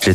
直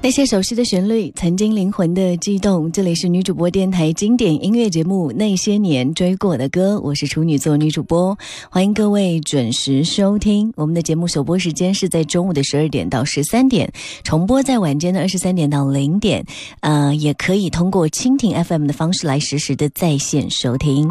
那些熟悉的旋律，曾经灵魂的悸动。这里是女主播电台经典音乐节目《那些年追过的歌》，我是处女座女主播，欢迎各位准时收听。我们的节目首播时间是在中午的12点到13点，重播在晚间的23点到0点，也可以通过蜻蜓 FM 的方式来实时的在线收听。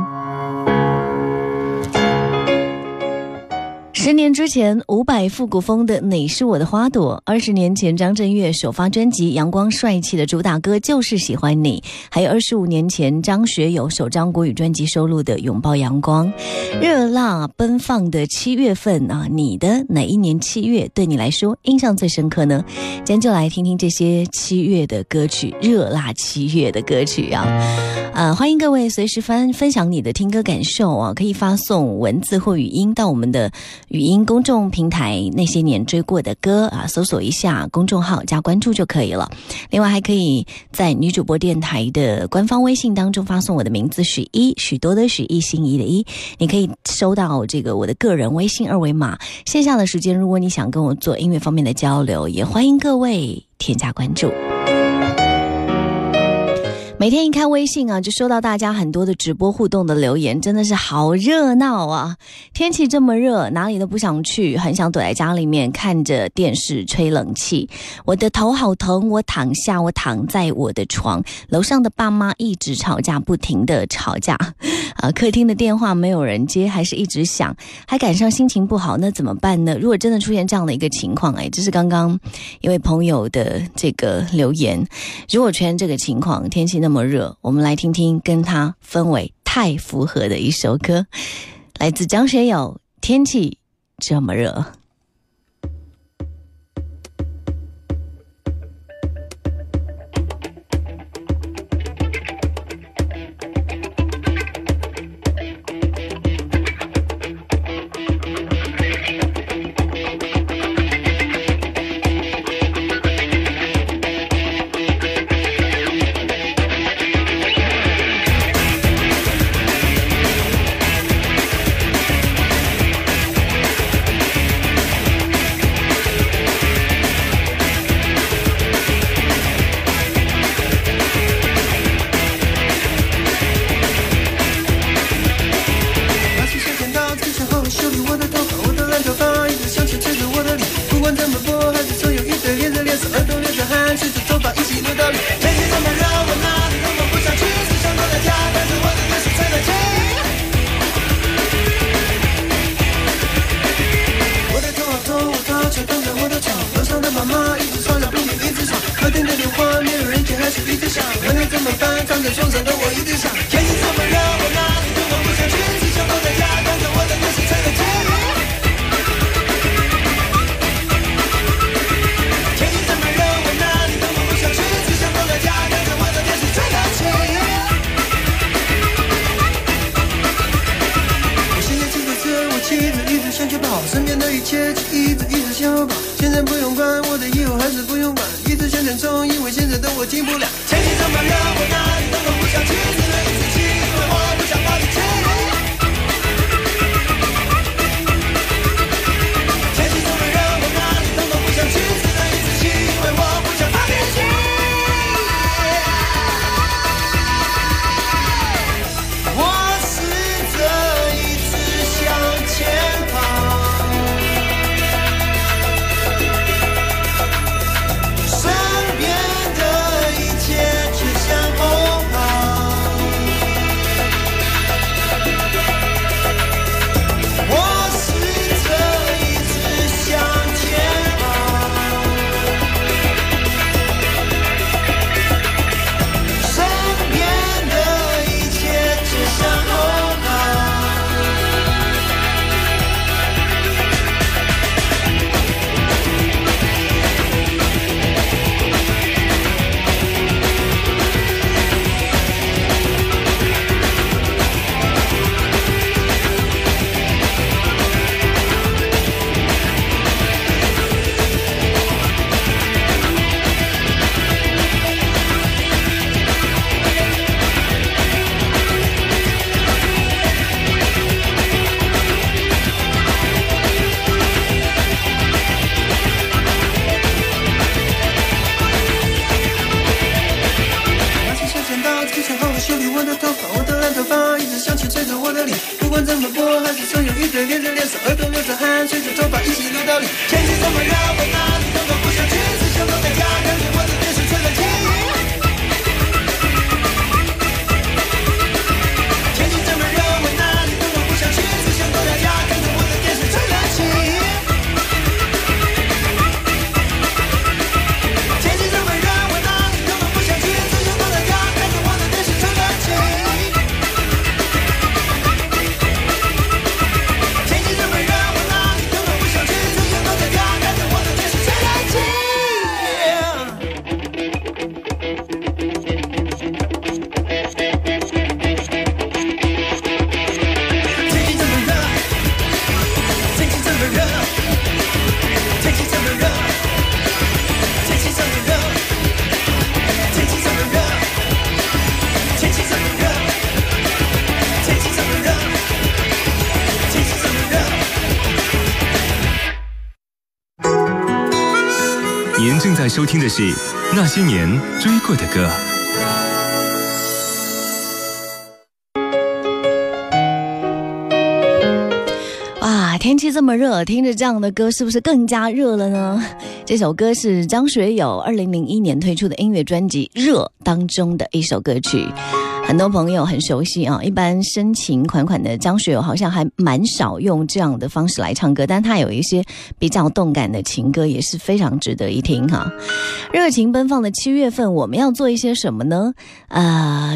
10年之前，伍佰复古风的《你是我的花朵》，20年前张震岳首发专辑《阳光帅气》的主打歌就是喜欢你，还有25年前张学友首张国语专辑收录的《拥抱阳光》。热辣奔放的7月份啊，你的哪一年7月对你来说印象最深刻呢？今天就来听听这些7月的歌曲，热辣7月的歌曲啊！欢迎各位随时分享你的听歌感受啊，可以发送文字或语音到我们的语音公众平台《那些年追过的歌》啊，搜索一下公众号加关注就可以了。另外还可以在女主播电台的官方微信当中发送我的名字“许一”，许多的许，一心一的一，你可以收到这个我的个人微信2维码。线下的时间，如果你想跟我做音乐方面的交流，也欢迎各位添加关注。每天一看微信啊，就收到大家很多的直播互动的留言，真的是好热闹啊！天气这么热，哪里都不想去，很想躲在家里面看着电视吹冷气。我的头好疼，我躺在我的床。楼上的爸妈一直吵架，不停的吵架，客厅的电话没有人接，还是一直响，还赶上心情不好，那怎么办呢？如果真的出现这样的一个情况，这是刚刚一位朋友的这个留言。如果出现这个情况，天气那么热，我们来听听跟他氛围太符合的一首歌，来自张学友，《天气这么热》。的修理，我的头发，我的烂头发，一直想起吹着我的脸。不管怎么播，还是总有一堆人在脸上，耳朵流着汗，吹着头发一起流到脸。前世怎么让我哪里都走不下去，只想躲在家，看着我的电视吹冷气。前世怎么让我哪里都走不下去，只想躲在家，看着我的电视吹冷气。前世怎么让我哪里都走不下去，只想躲在家，看着我的电视吹冷气。前世怎么让我哪里都走不下去，只想躲在家，看着我的电视吹冷气。您正在收听的是《那些年追过的歌》。哇，天气这么热，听着这样的歌是不是更加热了呢？这首歌是张学友2001年推出的音乐专辑《热》当中的一首歌曲。很多朋友很熟悉啊，一般深情款款的张学友好像还蛮少用这样的方式来唱歌，但他有一些比较动感的情歌也是非常值得一听哈。热情奔放的7月份，我们要做一些什么呢？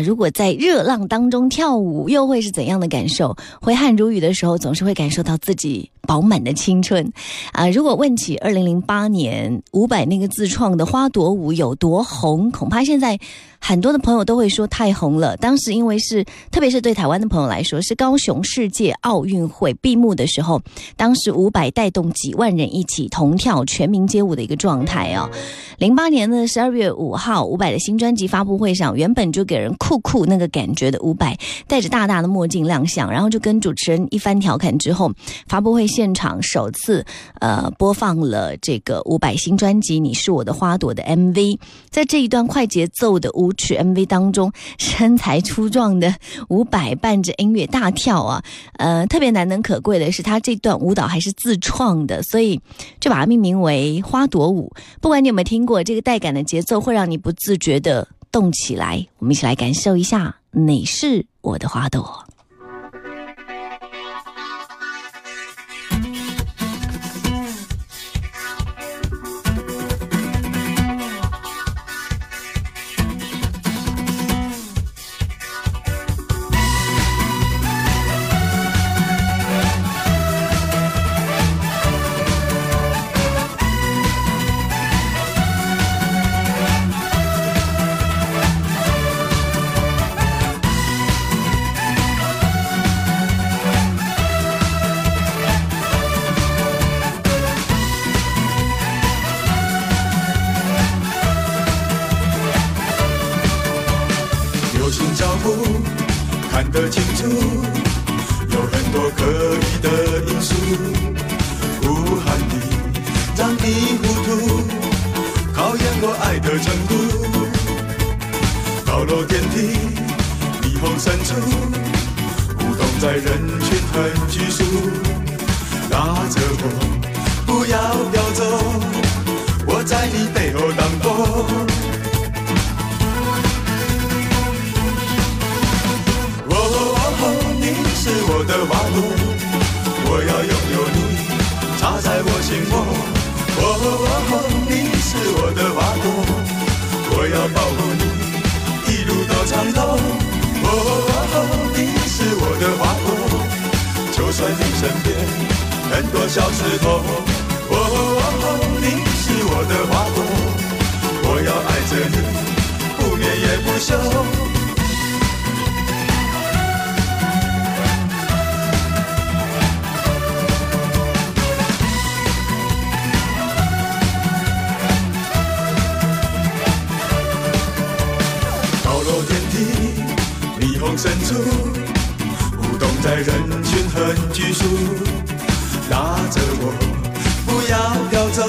如果在热浪当中跳舞，又会是怎样的感受？挥汗如雨的时候，总是会感受到自己饱满的青春啊！如果问起2008年伍佰那个自创的《花朵舞》有多红，恐怕现在很多的朋友都会说太红了。当时因为是，特别是对台湾的朋友来说，是高雄世界奥运会闭幕的时候，当时伍佰带动几万人一起同跳全民街舞的一个状态啊。08年的12月5号，伍佰的新专辑发布会上，原本就给人酷酷那个感觉的伍佰，戴着大大的墨镜亮相，然后就跟主持人一番调侃之后，发布会现场首次播放了这个伍佰新专辑《你是我的花朵》的 MV。 在这一段快节奏的舞曲 MV 当中，身材粗壮的伍佰伴着音乐大跳啊，特别难能可贵的是他这段舞蹈还是自创的，所以就把它命名为花朵舞。不管你有没有听过，这个带感的节奏会让你不自觉的动起来，我们一起来感受一下《你是我的花朵》。看得清楚，有很多可疑的因素，呼喊你，让你糊涂，考验我爱的程度。高楼电梯，霓虹深处，舞动在人群很拘束，拉着我，不要飘走，我在你背后挡风。你是我的花朵，我要拥有你，插在我心窝。哦哦哦，你是我的花朵，我要保护你，一路到长头。哦哦哦，你是我的花朵，就算你身边很多小石头。哦哦哦，你是我的花朵，我要爱着你，不眠也不休。深处舞动在人群很拘束，拉着我，不要飘走，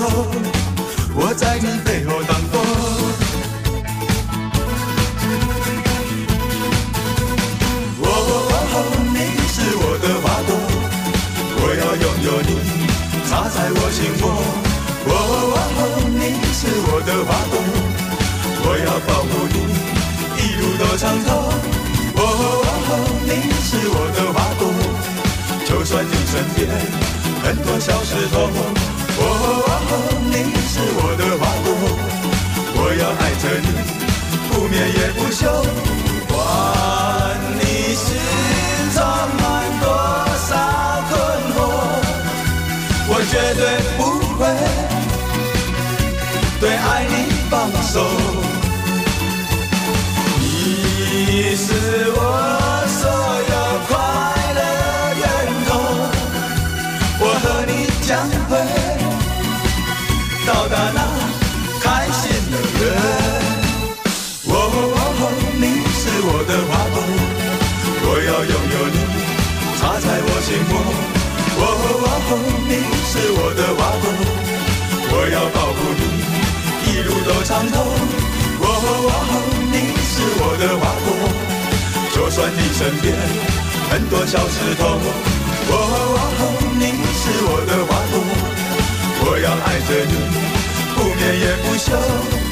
我在你背后挡风。小石头。哦，你是我的花火，我要爱着你，不眠也不休。管你心装满多少困惑，我绝对不会对爱你放手。你是我所有。将会到达那开心的人。哦，你是我的花朵，我要拥有你，插在我心窝。哦，你是我的花朵，我要保护你，一路都畅通。哦，你是我的花朵，就算你身边很多小石头。哦，你是我的花朵，我要爱着你，不眠也不休。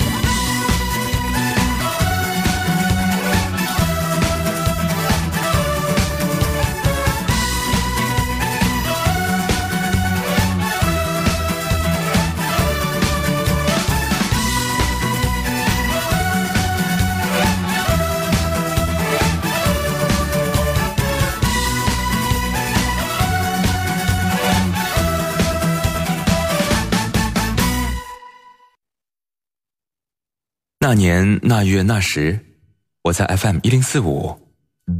那年那月那时，我在 FM1045，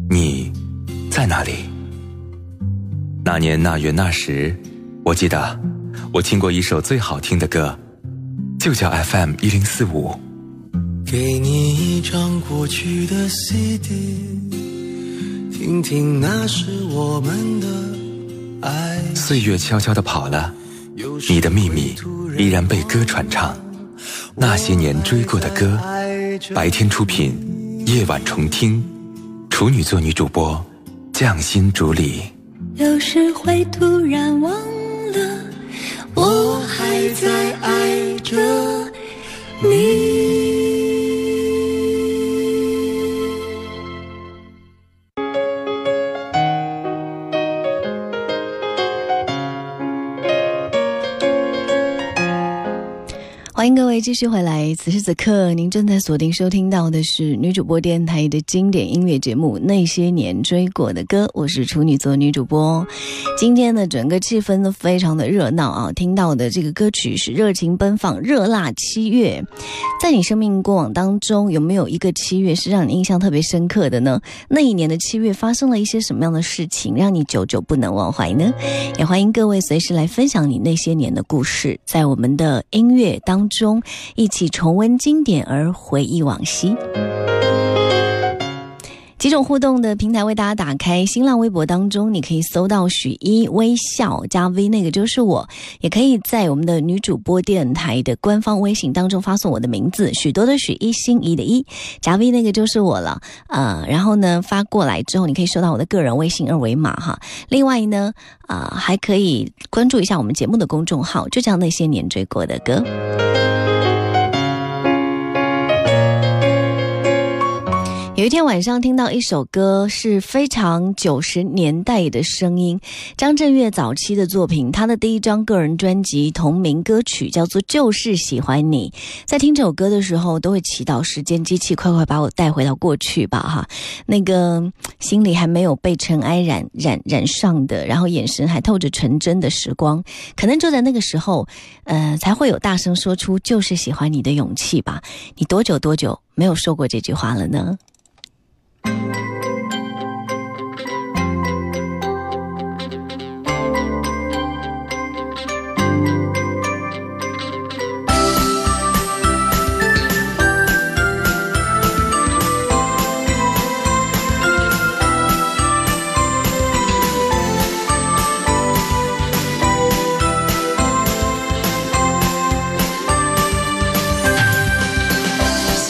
你在哪里？那年那月那时，我记得我听过一首最好听的歌，就叫 FM1045。给你一张过去的 CD， 听听那是我们的爱。岁月悄悄地跑了，你的秘密依然被歌传唱。那些年追过的歌，白天出品，夜晚重听。处女座女主播匠心主理。有时会突然忘了，我还在爱着你。欢迎各位继续回来，此时此刻您正在锁定收听到的是女主播电台的经典音乐节目那些年追过的歌，我是处女座女主播。今天呢，整个气氛都非常的热闹啊，听到的这个歌曲是热情奔放热辣七月。在你生命过往当中，有没有一个七月是让你印象特别深刻的呢？那一年的七月发生了一些什么样的事情让你久久不能忘怀呢？也欢迎各位随时来分享你那些年的故事，在我们的音乐当中一起重温经典而回忆往昔。几种互动的平台为大家打开，新浪微博当中你可以搜到许一微笑加 V， 那个就是我，也可以在我们的女主播电台的官方微信当中发送我的名字，许多的许，一心仪的一，加 V 那个就是我了。然后呢发过来之后你可以收到我的个人微信二维码哈。另外呢还可以关注一下我们节目的公众号，就叫那些年追过的歌。有一天晚上听到一首歌，是非常90年代的声音，张震岳早期的作品，他的第一张个人专辑同名歌曲叫做《就是喜欢你》。在听这首歌的时候都会祈祷时间机器快快把我带回到过去吧哈，那个心里还没有被尘埃染上的，然后眼神还透着纯真的时光，可能就在那个时候才会有大声说出就是喜欢你的勇气吧。你多久多久没有说过这句话了呢？喜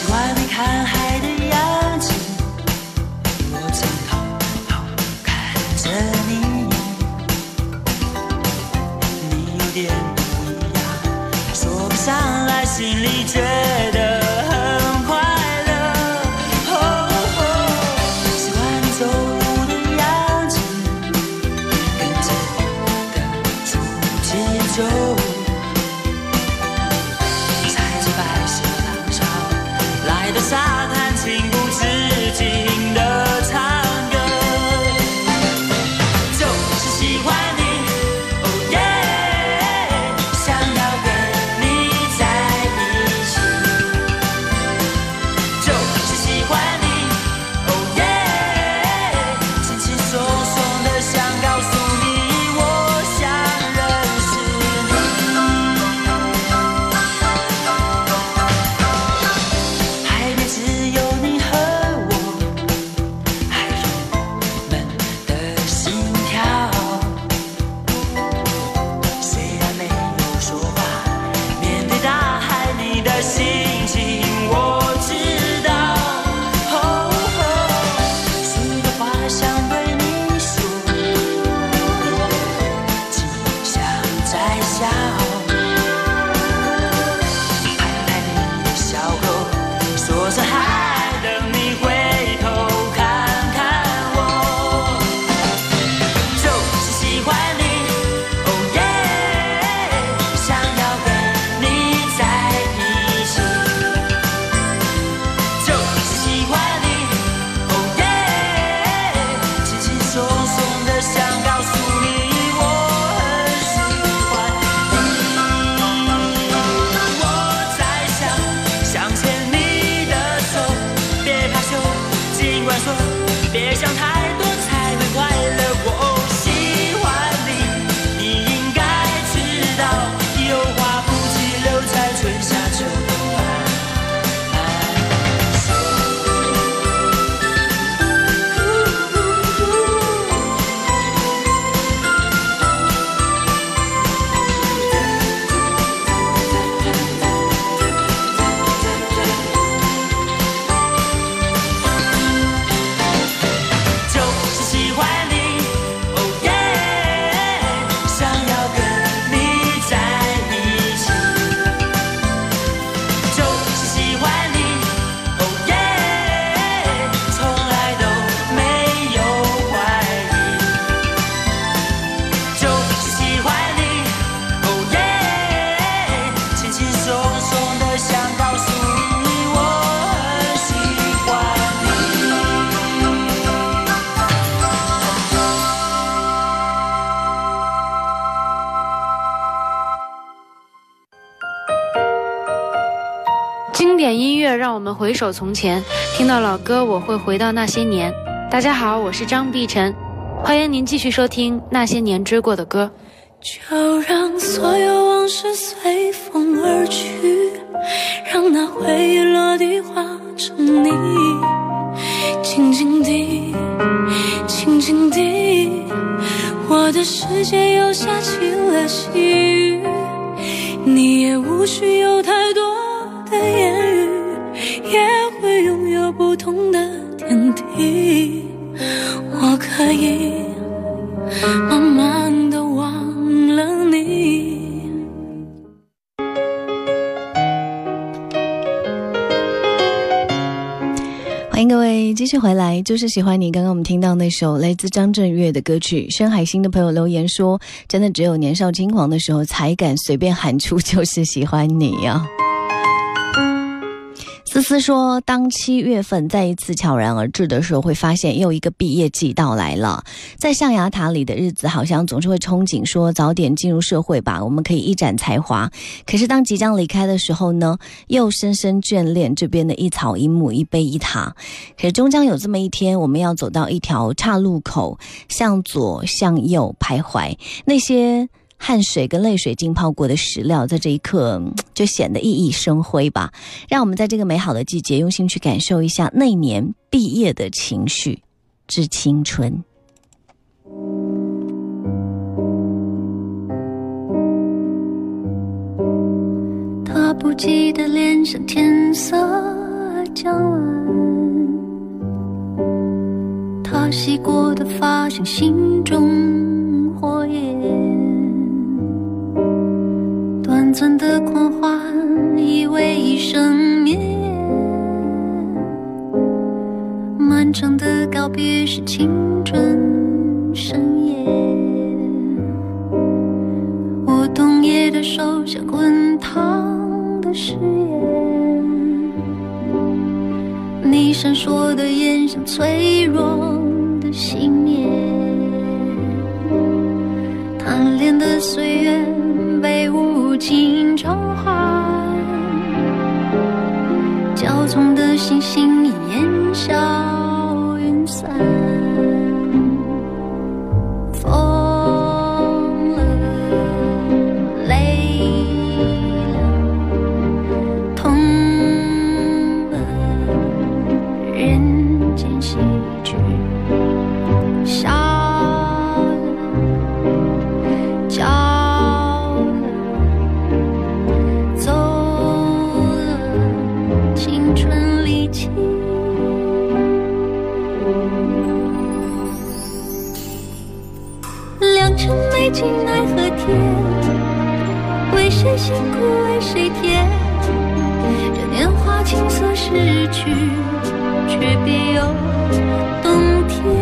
欢你看海的样子，让我们回首从前，听到老歌我会回到那些年。大家好，我是张碧晨，欢迎您继续收听那些年追过的歌。就让所有往事随风而去，让那回忆落地化成泥，静静地静静地，我的世界又下起了细雨，你也无需有太多的言语，也会拥有不同的天地。我可以慢慢地忘了你。欢迎各位继续回来，就是喜欢你。刚刚我们听到那首来自张震岳的歌曲，深海星的朋友留言说，真的只有年少轻狂的时候才敢随便喊出就是喜欢你啊。思思说，当7月份再一次悄然而至的时候，会发现又一个毕业季到来了。在象牙塔里的日子，好像总是会憧憬说早点进入社会吧，我们可以一展才华。可是当即将离开的时候呢，又深深眷恋这边的一草一木一碑一塔。可是终将有这么一天，我们要走到一条岔路口，向左向右徘徊，那些汗水跟泪水浸泡过的石料，在这一刻就显得熠熠生辉吧。让我们在这个美好的季节，用心去感受一下那年毕业的情绪，致青春。他不记得脸上天色将晚，他洗过的发像心中火焰，短暂的狂欢以为一生眠，漫长的告别是青春深夜，我冬夜的手像滚烫的誓言，你闪烁的眼像脆弱的信念，贪恋的岁月被无情召唤，骄纵的星星已烟消云散，风了泪了痛了，人间喜剧笑情爱和甜，为谁辛苦为谁甜，这年华青涩逝去，却别有冬天。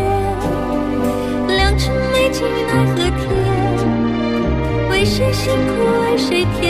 良辰美景爱和甜，为谁辛苦为谁甜，